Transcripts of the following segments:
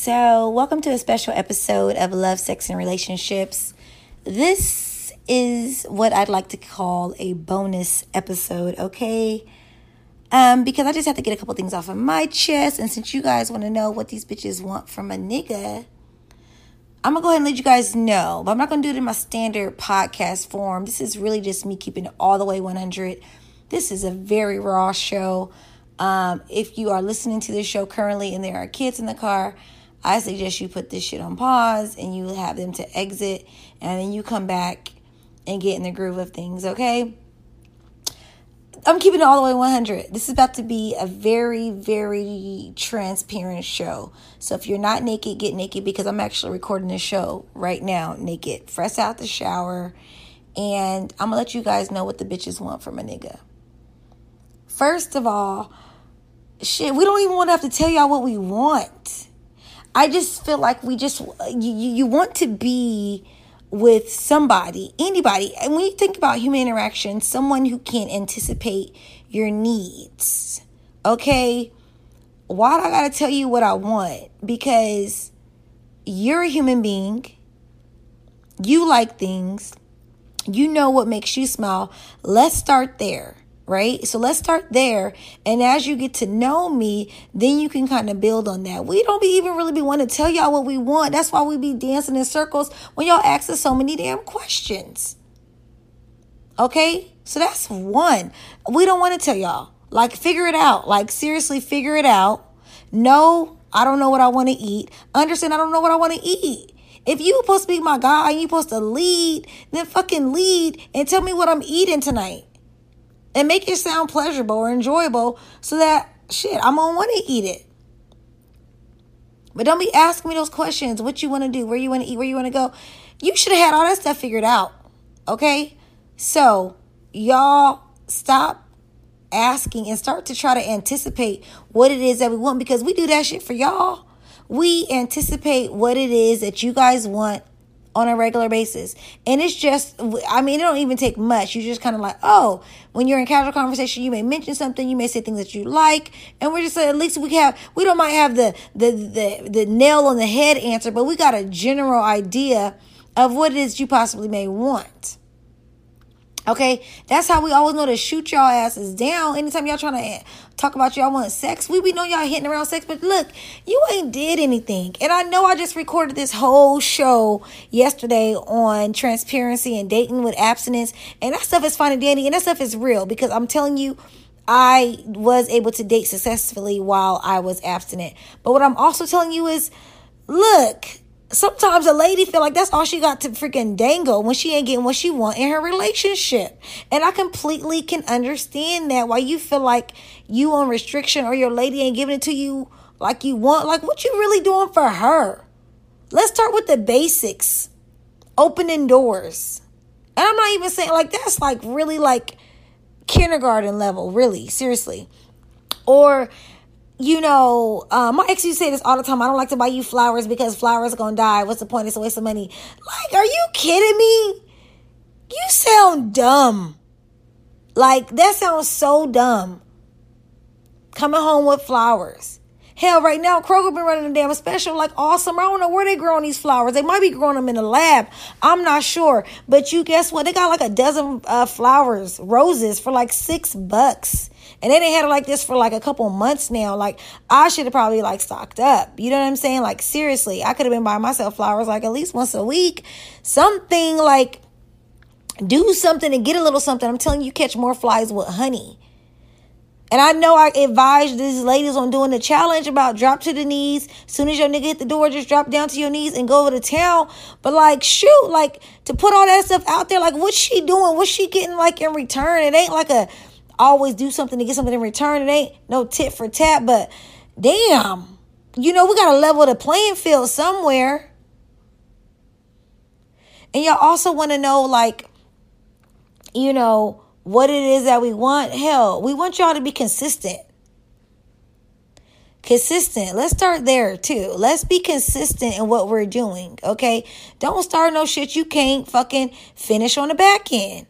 So welcome to a special episode of Love, Sex, and Relationships. This is what I'd like to call a bonus episode, okay? Because I just have to get a couple things off of my chest. And since you guys want to know what these bitches want from a nigga, I'm going to go ahead and let you guys know. But I'm not going to do it in my standard podcast form. This is really just me keeping it all the way 100. This is a very raw show. If you are listening to this show currently and there are kids in the car, I suggest you put this shit on pause and you have them to exit. And then you come back and get in the groove of things, okay? I'm keeping it all the way 100. This is about to be a very, very transparent show. So if you're not naked, get naked, because I'm actually recording this show right now naked, fresh out the shower. And I'm going to let you guys know what the bitches want from a nigga. First of all, shit, we don't even want to have to tell y'all what we want. I just feel like you want to be with somebody, anybody. And when you think about human interaction, someone who can't anticipate your needs. Okay? Why do I gotta tell you what I want? Because you're a human being. You like things. You know what makes you smile. Let's start there, right? So let's start there. And as you get to know me, then you can kind of build on that. We don't really be wanting to tell y'all what we want. That's why we be dancing in circles when y'all ask us so many damn questions. Okay? So that's one. We don't want to tell y'all. Like, figure it out. Like, seriously, figure it out. No, I don't know what I want to eat. Understand, I don't know what I want to eat. If you supposed to be my guy and you supposed to lead, then fucking lead and tell me what I'm eating tonight. And make it sound pleasurable or enjoyable so that, shit, I'm going to want to eat it. But don't be asking me those questions. What you want to do, where you want to eat, where you want to go. You should have had all that stuff figured out. Okay? So, y'all stop asking and start to try to anticipate what it is that we want, because we do that shit for y'all. We anticipate what it is that you guys want on a regular basis. And it's just, I mean, it don't even take much. You just kind of like, oh, when you're in casual conversation, you may mention something, you may say things that you like. And we're just like, at least we don't might have the nail on the head answer, but we got a general idea of what it is you possibly may want. Okay, that's how we always know to shoot y'all asses down. Anytime y'all trying to talk about y'all want sex, we know y'all hitting around sex, but look, you ain't did anything. And I know I just recorded this whole show yesterday on transparency and dating with abstinence, and that stuff is fine and dandy, and that stuff is real, because I'm telling you, I was able to date successfully while I was abstinent. But what I'm also telling you is, look, sometimes a lady feel like that's all she got to freaking dangle when she ain't getting what she want in her relationship. And I completely can understand that, why you feel like you on restriction or your lady ain't giving it to you like you want. Like, what you really doing for her? Let's start with the basics. Opening doors. And I'm not even saying like that's like really like kindergarten level, really, seriously. Or, you know, my ex used to say this all the time. I don't like to buy you flowers because flowers are going to die. What's the point? It's a waste of money. Like, are you kidding me? You sound dumb. Like, that sounds so dumb. Coming home with flowers. Hell, right now, Kroger been running a damn special like all summer. I don't know where they growing these flowers. They might be growing them in the lab. I'm not sure. But you guess what? They got like a dozen flowers, roses, for like $6. And they didn't have it like this for like a couple months now. Like, I should have probably like stocked up. You know what I'm saying? Like, seriously, I could have been buying myself flowers like at least once a week. Something like, do something and get a little something. I'm telling you, you catch more flies with honey. And I know I advised these ladies on doing the challenge about drop to the knees. Soon as your nigga hit the door, just drop down to your knees and go over to town. But like, shoot, like to put all that stuff out there, like what's she doing? What's she getting like in return? It ain't like a always do something to get something in return. It ain't no tit for tat, but damn, you know, we got to level the playing field somewhere. And y'all also want to know, like, you know, what it is that we want. Hell, we want y'all to be consistent. Consistent. Let's start there too. Let's be consistent in what we're doing. Okay. Don't start no shit you can't fucking finish on the back end.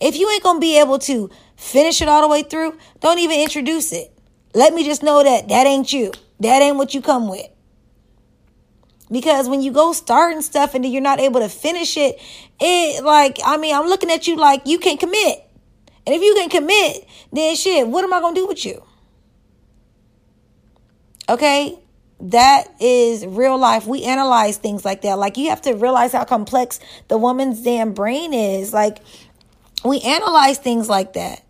If you ain't going to be able to finish it all the way through, don't even introduce it. Let me just know that ain't you. That ain't what you come with. Because when you go starting stuff and then you're not able to finish it, I'm looking at you like you can't commit. And if you can commit, then shit, what am I going to do with you? Okay, that is real life. We analyze things like that. Like, you have to realize how complex the woman's damn brain is. Like, we analyze things like that.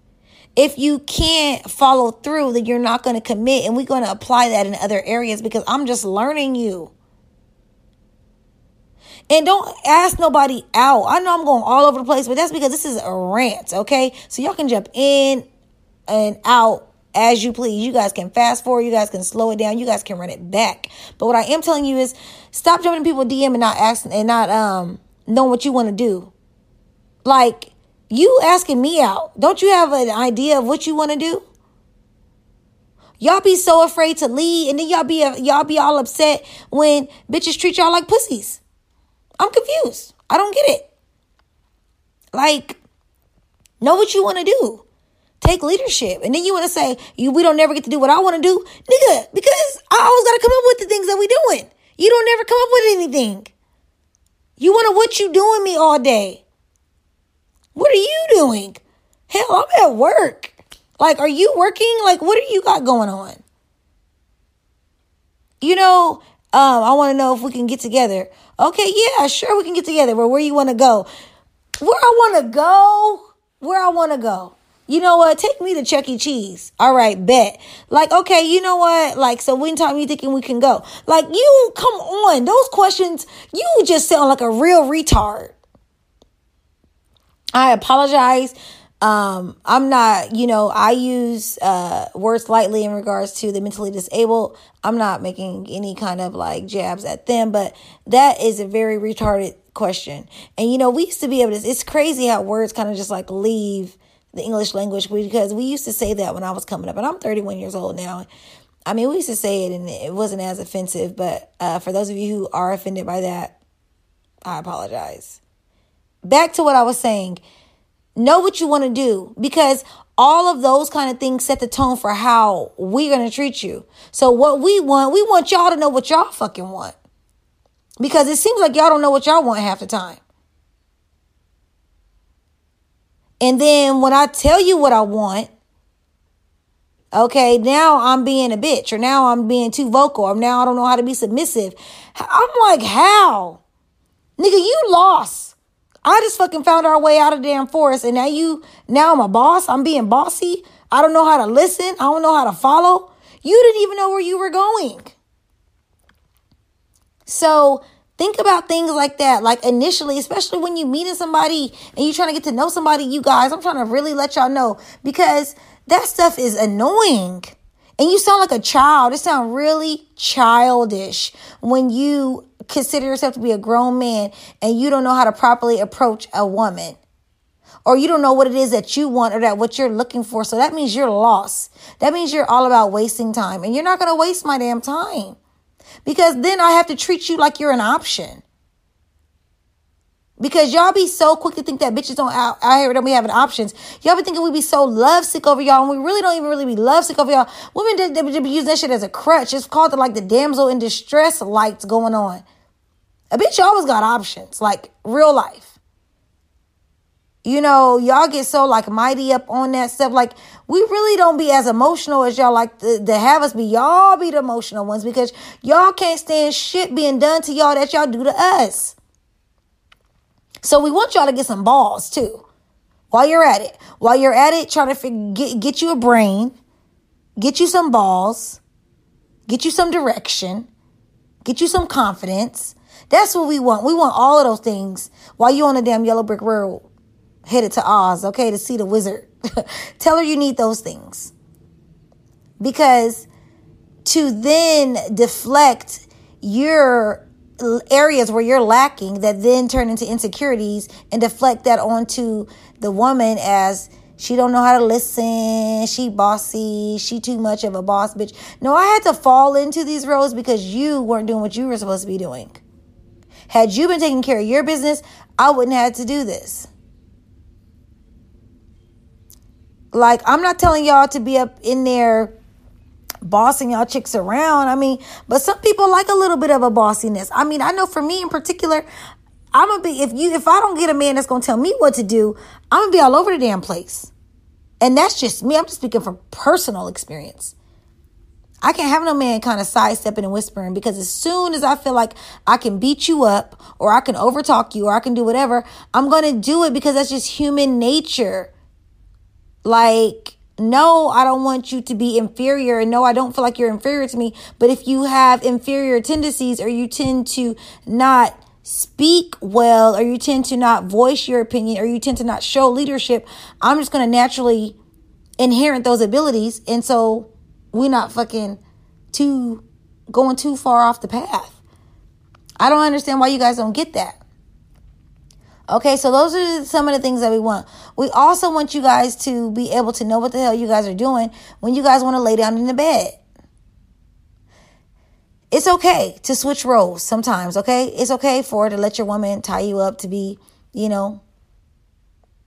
If you can't follow through, then you're not going to commit. And we're going to apply that in other areas because I'm just learning you. And don't ask nobody out. I know I'm going all over the place, but that's because this is a rant, okay? So y'all can jump in and out as you please. You guys can fast forward. You guys can slow it down. You guys can run it back. But what I am telling you is stop jumping people DM and not asking and not knowing what you want to do. Like, you asking me out. Don't you have an idea of what you want to do? Y'all be so afraid to lead, and then y'all be all upset when bitches treat y'all like pussies. I'm confused. I don't get it. Like, know what you want to do. Take leadership. And then you want to say, we don't never get to do what I want to do. Nigga, because I always got to come up with the things that we doing. You don't never come up with anything. You want to what you doing me all day. What are you doing? Hell, I'm at work. Like, are you working? Like, what do you got going on? You know, I want to know if we can get together. Okay, yeah, sure, we can get together. But where you want to go? Where I want to go. You know what? Take me to Chuck E. Cheese. All right, bet. Like, okay, you know what? Like, so when time you thinking we can go? Like, you, come on. Those questions, you just sound like a real retard. I apologize. I'm not, I use words lightly in regards to the mentally disabled. I'm not making any kind of like jabs at them, but that is a very retarded question. And, we used to be able to, it's crazy how words kind of just like leave the English language because we used to say that when I was coming up, and I'm 31 years old now. I mean, we used to say it and it wasn't as offensive, but for those of you who are offended by that, I apologize. Back to what I was saying. Know what you want to do, because all of those kind of things set the tone for how we're going to treat you. So what we want y'all to know what y'all fucking want, because it seems like y'all don't know what y'all want half the time. And then when I tell you what I want, okay, now I'm being a bitch, or now I'm being too vocal, or now I don't know how to be submissive. I'm like, how? Nigga, you lost. I just fucking found our way out of the damn forest, and now I'm a boss. I'm being bossy. I don't know how to listen. I don't know how to follow. You didn't even know where you were going. So think about things like that. Like, initially, especially when you meeting somebody and you trying to get to know somebody, you guys, I'm trying to really let y'all know, because that stuff is annoying. And you sound like a child. It sounds really childish when you consider yourself to be a grown man and you don't know how to properly approach a woman, or you don't know what it is that you want, or that what you're looking for. So that means you're lost. That means you're all about wasting time, and you're not going to waste my damn time, because then I have to treat you like you're an option. Because y'all be so quick to think that bitches don't out here don't be having options. Y'all be thinking we be so lovesick over y'all, and we really don't even really be lovesick over y'all. Women, they be using that shit as a crutch. It's called the damsel in distress lights going on. A bitch always got options, like real life. Y'all get so like mighty up on that stuff. Like, we really don't be as emotional as y'all like to have us be. Y'all be the emotional ones because y'all can't stand shit being done to y'all that y'all do to us. So we want y'all to get some balls too. While you're at it, trying to get you a brain, get you some balls, get you some direction, get you some confidence. That's what we want. We want all of those things while you're on the damn yellow brick road headed to Oz, okay, to see the wizard. Tell her you need those things. Because to then deflect your areas where you're lacking that then turn into insecurities, and deflect that onto the woman as she don't know how to listen, she bossy, she too much of a boss bitch. No, I had to fall into these roles because you weren't doing what you were supposed to be doing. Had you been taking care of your business, I wouldn't have to do this. Like, I'm not telling y'all to be up in there bossing y'all chicks around. I mean, but some people like a little bit of a bossiness. I mean, I know for me in particular, I'm gonna be, if I don't get a man that's gonna tell me what to do, I'm gonna be all over the damn place. And that's just me. I'm just speaking from personal experience. I can't have no man kind of sidestepping and whispering, because as soon as I feel like I can beat you up, or I can overtalk you, or I can do whatever, I'm going to do it, because that's just human nature. Like, no, I don't want you to be inferior. And no, I don't feel like you're inferior to me. But if you have inferior tendencies, or you tend to not speak well, or you tend to not voice your opinion, or you tend to not show leadership, I'm just going to naturally inherit those abilities. And so we're not fucking going too far off the path. I don't understand why you guys don't get that. Okay, so those are some of the things that we want. We also want you guys to be able to know what the hell you guys are doing when you guys want to lay down in the bed. It's okay to switch roles sometimes, okay? It's okay for her to let your woman tie you up to be,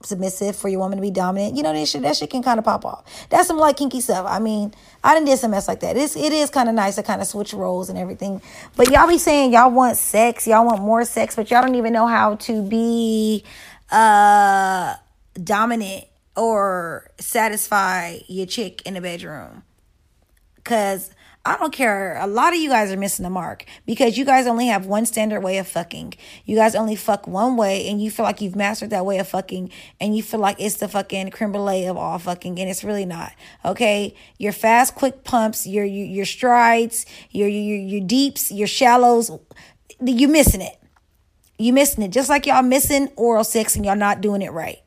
submissive, for your woman to be dominant. That shit can kind of pop off. That's some like kinky stuff. I mean, I done did some mess like that. It is kind of nice to kind of switch roles and everything. But y'all be saying y'all want sex, y'all want more sex, but y'all don't even know how to be dominant or satisfy your chick in the bedroom. Because I don't care. A lot of you guys are missing the mark, because you guys only have one standard way of fucking. You guys only fuck one way, and you feel like you've mastered that way of fucking, and you feel like it's the fucking creme brulee of all fucking, and it's really not. Okay, your fast, quick pumps, your strides, your deeps, your shallows, you're missing it. You're missing it, just like y'all missing oral sex and y'all not doing it right.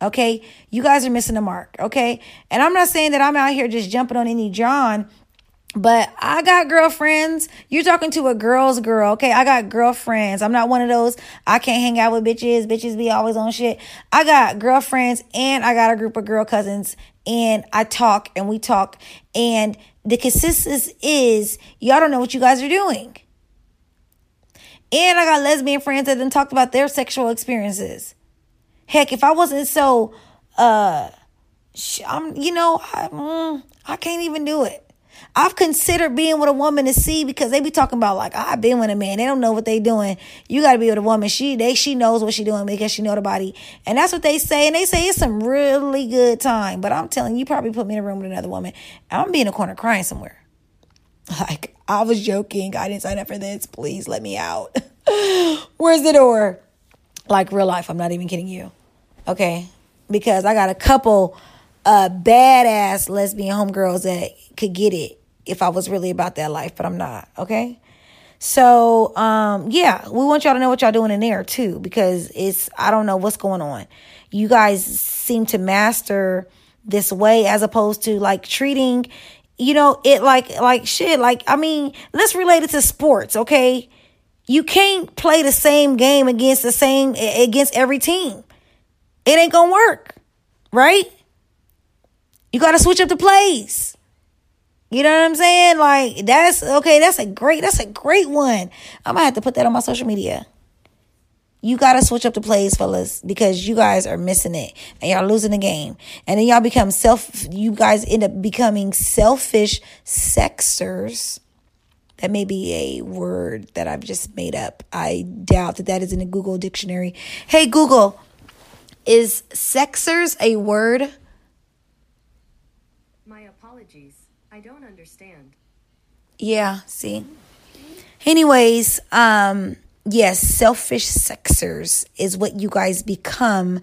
Okay, you guys are missing the mark. Okay, and I'm not saying that I'm out here just jumping on any John. But I got girlfriends. You're talking to a girl's girl. Okay. I got girlfriends. I'm not one of those. I can't hang out with bitches. Bitches be always on shit. I got girlfriends, and I got a group of girl cousins, and I talk and we talk. And the consensus is y'all don't know what you guys are doing. And I got lesbian friends that then talked about their sexual experiences. Heck, if I wasn't so, I can't even do it. I've considered being with a woman to see, because they be talking about like, I've been with a man. They don't know what they doing. You got to be with a woman. She knows what she doing, because she know the body. And that's what they say. And they say it's some really good time. But I'm telling you, probably put me in a room with another woman, I'm gonna be in a corner crying somewhere. Like, I was joking. I didn't sign up for this. Please let me out. Where's the door? Like, real life. I'm not even kidding you. Okay. Because I got a couple badass lesbian homegirls that could get it if I was really about that life, but I'm not. Okay. So, we want y'all to know what y'all doing in there too, because I don't know what's going on. You guys seem to master this way, as opposed to like treating, it like shit. Like, I mean, let's relate it to sports. Okay. You can't play the same game against every team. It ain't gonna work. Right. You got to switch up the plays. You know what I'm saying? Like, that's a great one. I'm going to have to put that on my social media. You got to switch up the plays, fellas, because you guys are missing it and y'all losing the game. And then y'all you guys end up becoming selfish sexers. That may be a word that I've just made up. I doubt that is in the Google dictionary. Hey, Google, is sexers a word? My apologies. I don't understand. Yeah, see. Anyways, yes, selfish sexers is what you guys become,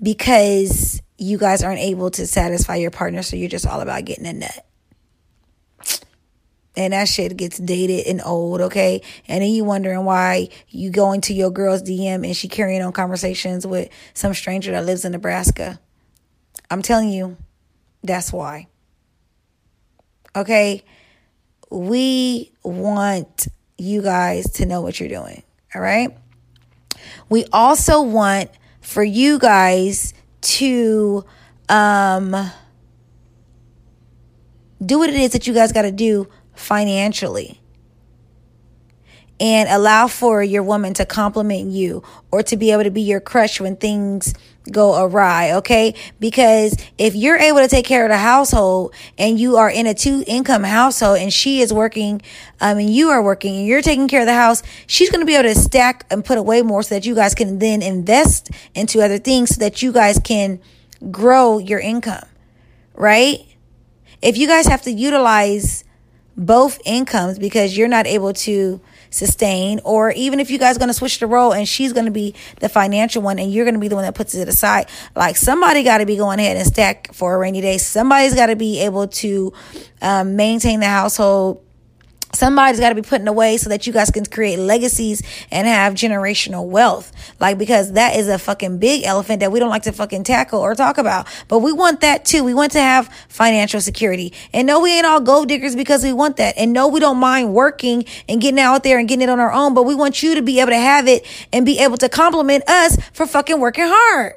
because you guys aren't able to satisfy your partner, so you're just all about getting a nut. And that shit gets dated and old, okay? And then you wondering why you go into your girl's DM and she carrying on conversations with some stranger that lives in Nebraska. I'm telling you, that's why. Okay, we want you guys to know what you're doing, all right? We also want for you guys to do what it is that you guys got to do financially. and allow for your woman to compliment you or to be able to be your crush when things go awry, okay? Because if you're able to take care of the household and you are in a two-income household and she is working and you are working and you're taking care of the house, she's going to be able to stack and put away more so that you guys can then invest into other things so that you guys can grow your income, right? If you guys have to utilize both incomes because you're not able to sustain, or even if you guys are going to switch the role and she's going to be the financial one and you're going to be the one that puts it aside, like somebody got to be going ahead and stack for a rainy day. Somebody's got to be able to maintain the household. Somebody's got to be putting away so that you guys can create legacies and have generational wealth. Like, because that is a fucking big elephant that we don't like to fucking tackle or talk about. But we want that too. We want to have financial security. And no, we ain't all gold diggers because we want that. And no, we don't mind working and getting out there and getting it on our own. But we want you to be able to have it and be able to compliment us for fucking working hard.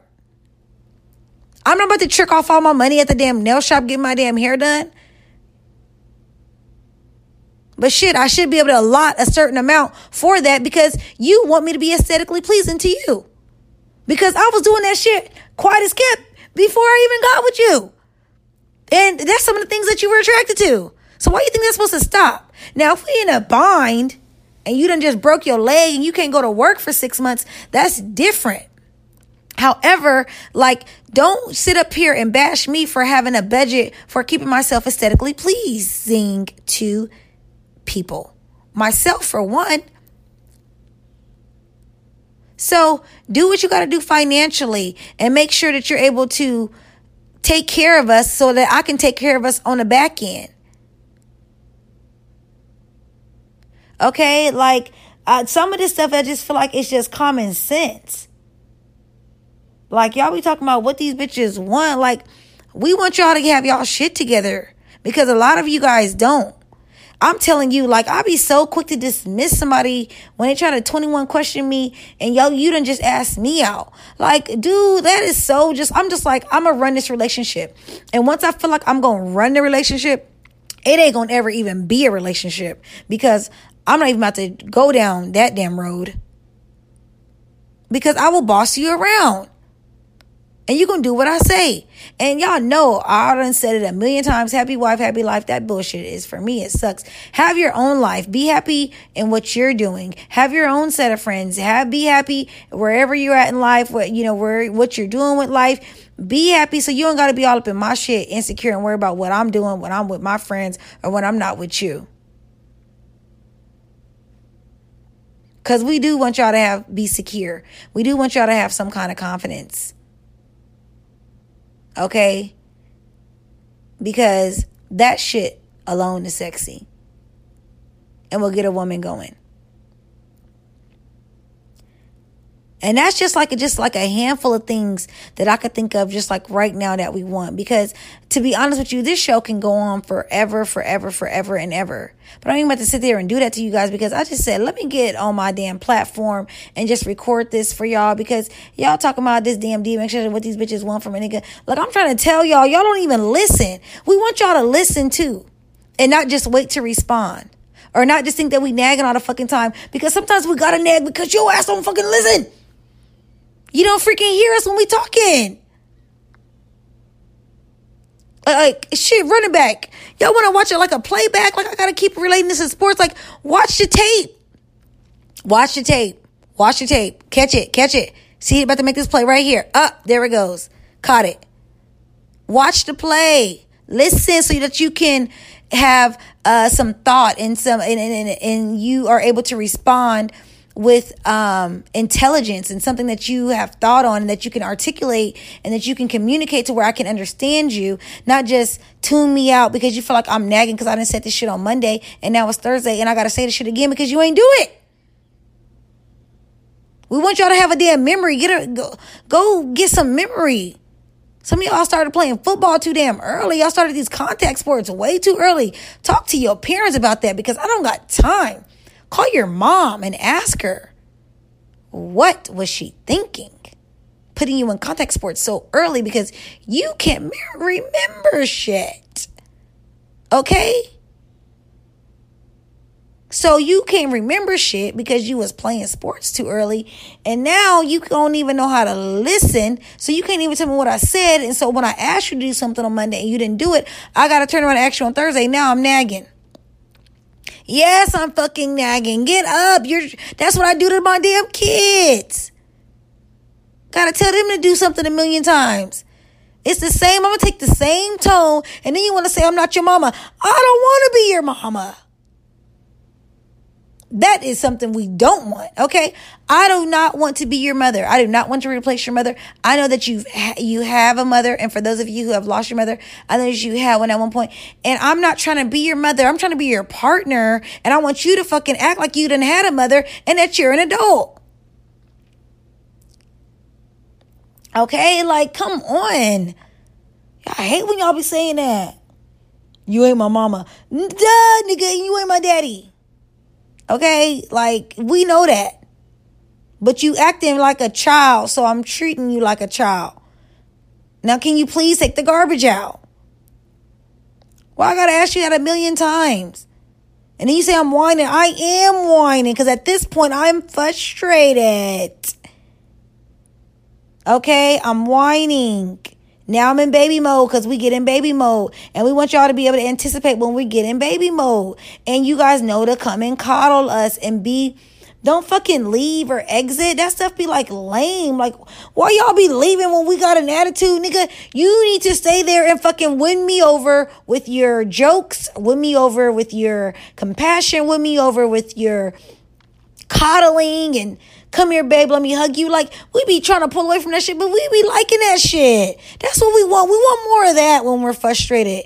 I'm not about to trick off all my money at the damn nail shop getting my damn hair done. But shit, I should be able to allot a certain amount for that because you want me to be aesthetically pleasing to you. Because I was doing that shit quiet as kept before I even got with you. And that's some of the things that you were attracted to. So why do you think that's supposed to stop? Now, if we in a bind and you done just broke your leg and you can't go to work for 6 months, that's different. However, like, don't sit up here and bash me for having a budget for keeping myself aesthetically pleasing to people, myself for one. So do what you got to do financially and make sure that you're able to take care of us so that I can take care of us on the back end. Okay, like some of this stuff, I just feel like it's just common sense. Like y'all be talking about what these bitches want. Like we want y'all to have y'all shit together because a lot of you guys don't. I'm telling you, like, I be so quick to dismiss somebody when they try to 21 question me and yo, you done just asked me out. Like, dude, that is so just, I'm just like, I'm going to run this relationship. And once I feel like I'm going to run the relationship, it ain't going to ever even be a relationship because I'm not even about to go down that damn road because I will boss you around. And you're going to do what I say. And y'all know, I done said it a million times. Happy wife, happy life. That bullshit is for me. It sucks. Have your own life. Be happy in what you're doing. Have your own set of friends. Be happy wherever you're at in life. What you're doing with life. Be happy so you don't got to be all up in my shit, insecure, and worry about what I'm doing when I'm with my friends or when I'm not with you. Because we do want y'all to be secure. We do want y'all to have some kind of confidence. Okay, because that shit alone is sexy and will get a woman going. And that's just like a handful of things that I could think of just like right now that we want. Because to be honest with you, this show can go on forever and ever. But I ain't about to sit there and do that to you guys because I just said, let me get on my damn platform and just record this for y'all. Because y'all talking about this damn DMX shit, what these bitches want from a nigga. Like I'm trying to tell y'all, y'all don't even listen. We want y'all to listen too and not just wait to respond. Or not just think that we nagging all the fucking time. Because sometimes we gotta nag because your ass don't fucking listen. You don't freaking hear us when we talking. Like, shit, running back. Y'all want to watch it like a playback? Like, I got to keep relating this to sports. Like, watch the tape. Watch the tape. Watch the tape. Catch it. See, he about to make this play right here. Up, there it goes. Caught it. Watch the play. Listen so that you can have some thought and you are able to respond with intelligence and something that you have thought on and that you can articulate and that you can communicate to where I can understand you, not just tune me out because you feel like I'm nagging because I didn't set this shit on Monday and now it's Thursday and I got to say this shit again because you ain't do it. We want y'all to have a damn memory. Go get some memory. Some of y'all started playing football too damn early. Y'all started these contact sports way too early. Talk to your parents about that because I don't got time. Call your mom and ask her, what was she thinking? Putting you in contact sports so early because you can't remember shit. Okay? So you can't remember shit because you was playing sports too early. And now you don't even know how to listen. So you can't even tell me what I said. And so when I asked you to do something on Monday and you didn't do it, I got to turn around and ask you on Thursday. Now I'm nagging. Yes, I'm fucking nagging. Get up. That's what I do to my damn kids. Got to tell them to do something a million times. It's the same. I'm going to take the same tone. And then you want to say, I'm not your mama. I don't want to be your mama. That is something we don't want, okay? I do not want to be your mother. I do not want to replace your mother. I know that you have a mother, and for those of you who have lost your mother, I know that you had one at one point. And I'm not trying to be your mother. I'm trying to be your partner, and I want you to fucking act like you done had a mother and that you're an adult. Okay? Like, come on. I hate when y'all be saying that. You ain't my mama. Duh, nigga, you ain't my daddy. Okay, like, we know that, but you acting like a child, so I'm treating you like a child. Now, can you please take the garbage out? Well, I got to ask you that a million times. And then you say I'm whining. I am whining because at this point, I'm frustrated. Okay, I'm whining. Now I'm in baby mode because we get in baby mode. And we want y'all to be able to anticipate when we get in baby mode. And you guys know to come and coddle us and don't fucking leave or exit. That stuff be like lame. Like, why y'all be leaving when we got an attitude, nigga? You need to stay there and fucking win me over with your jokes, win me over with your compassion, win me over with your coddling and come here, babe, let me hug you. Like, we be trying to pull away from that shit, but we be liking that shit. That's what we want. We want more of that when we're frustrated.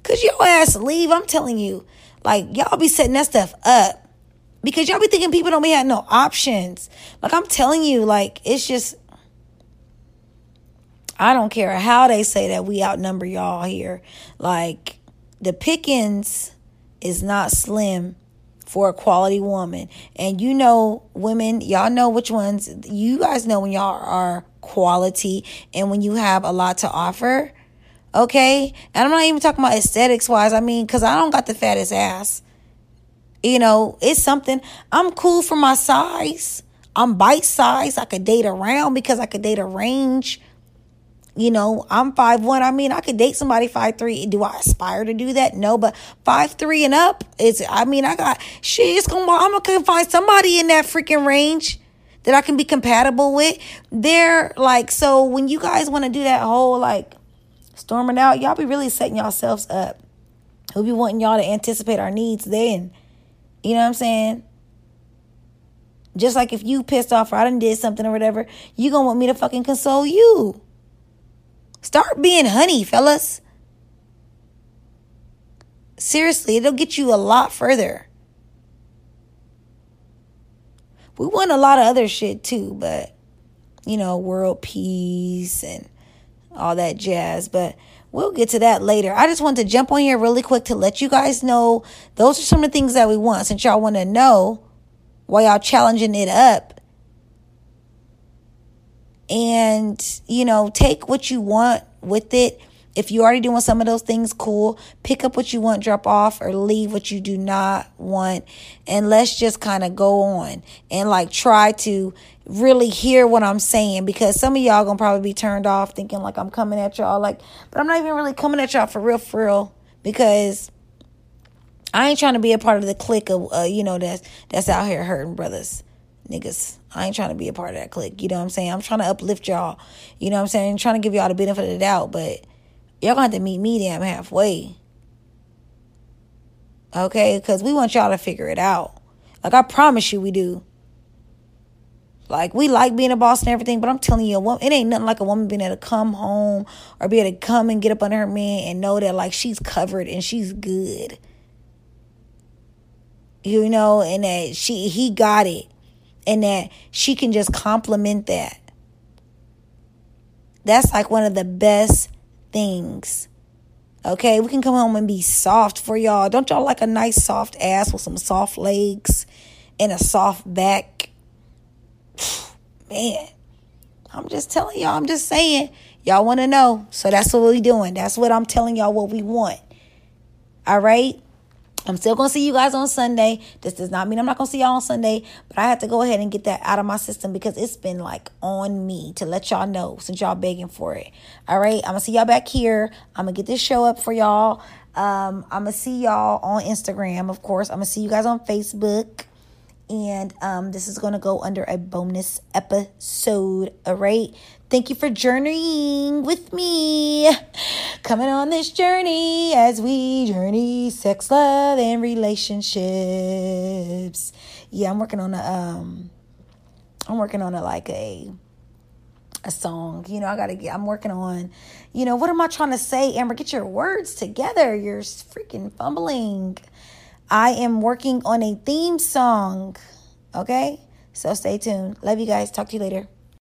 Because your ass leave, I'm telling you. Like, y'all be setting that stuff up. Because y'all be thinking people don't be having no options. Like, I'm telling you, like, it's just, I don't care how they say that we outnumber y'all here. Like, the pickings is not slim for a quality woman. And you know, women, y'all know which ones. You guys know when y'all are quality and when you have a lot to offer. Okay? And I'm not even talking about aesthetics wise. I mean, because I don't got the fattest ass. You know, it's something. I'm cool for my size. I'm bite size. I could date around because I could date a range. You know, I'm 5'1". I mean, I could date somebody 5'3". Do I aspire to do that? No, but 5'3" and up is, I mean, I got shit. It's gonna, I'm gonna find somebody in that freaking range that I can be compatible with. They're like, so when you guys want to do that whole like storming out, y'all be really setting yourselves up. We'll be wanting y'all to anticipate our needs then. You know what I'm saying? Just like if you pissed off or I done did something or whatever, you gonna want me to fucking console you. Start being honey, fellas. Seriously, it'll get you a lot further. We want a lot of other shit too, but, you know, world peace and all that jazz. But we'll get to that later. I just wanted to jump on here really quick to let you guys know those are some of the things that we want. Since y'all want to know why y'all challenging it up. And, you know, take what you want with it. If you're already doing some of those things, cool. Pick up what you want, drop off, or leave what you do not want. And let's just kind of go on and, like, try to really hear what I'm saying. Because some of y'all going to probably be turned off thinking, like, I'm coming at y'all. Like, but I'm not even really coming at y'all for real, for real. Because I ain't trying to be a part of the clique of, you know, that's out here hurting brothers, niggas. I ain't trying to be a part of that clique. You know what I'm saying? I'm trying to uplift y'all. You know what I'm saying? I'm trying to give y'all the benefit of the doubt. But y'all going to have to meet me damn halfway. Okay? Because we want y'all to figure it out. Like, I promise you we do. Like, we like being a boss and everything. But I'm telling you, it ain't nothing like a woman being able to come home or be able to come and get up under her man and know that, like, she's covered and she's good. You know? And that he got it. And that she can just compliment that. That's like one of the best things. Okay, we can come home and be soft for y'all. Don't y'all like a nice soft ass with some soft legs and a soft back? Man, I'm just telling y'all. I'm just saying. Y'all want to know. So that's what we doing. That's what I'm telling y'all what we want. All right? I'm still going to see you guys on Sunday. This does not mean I'm not going to see y'all on Sunday, but I had to go ahead and get that out of my system because it's been like on me to let y'all know since y'all begging for it. All right. I'm going to see y'all back here. I'm going to get this show up for y'all. I'm going to see y'all on Instagram, of course. I'm going to see you guys on Facebook. And this is going to go under a bonus episode. All right. Thank you for journeying with me. Coming on this journey as we journey sex, love, and relationships. Yeah, I'm working on a like a song. You know, what am I trying to say? Amber, get your words together. You're freaking fumbling. I am working on a theme song. Okay? So stay tuned. Love you guys. Talk to you later.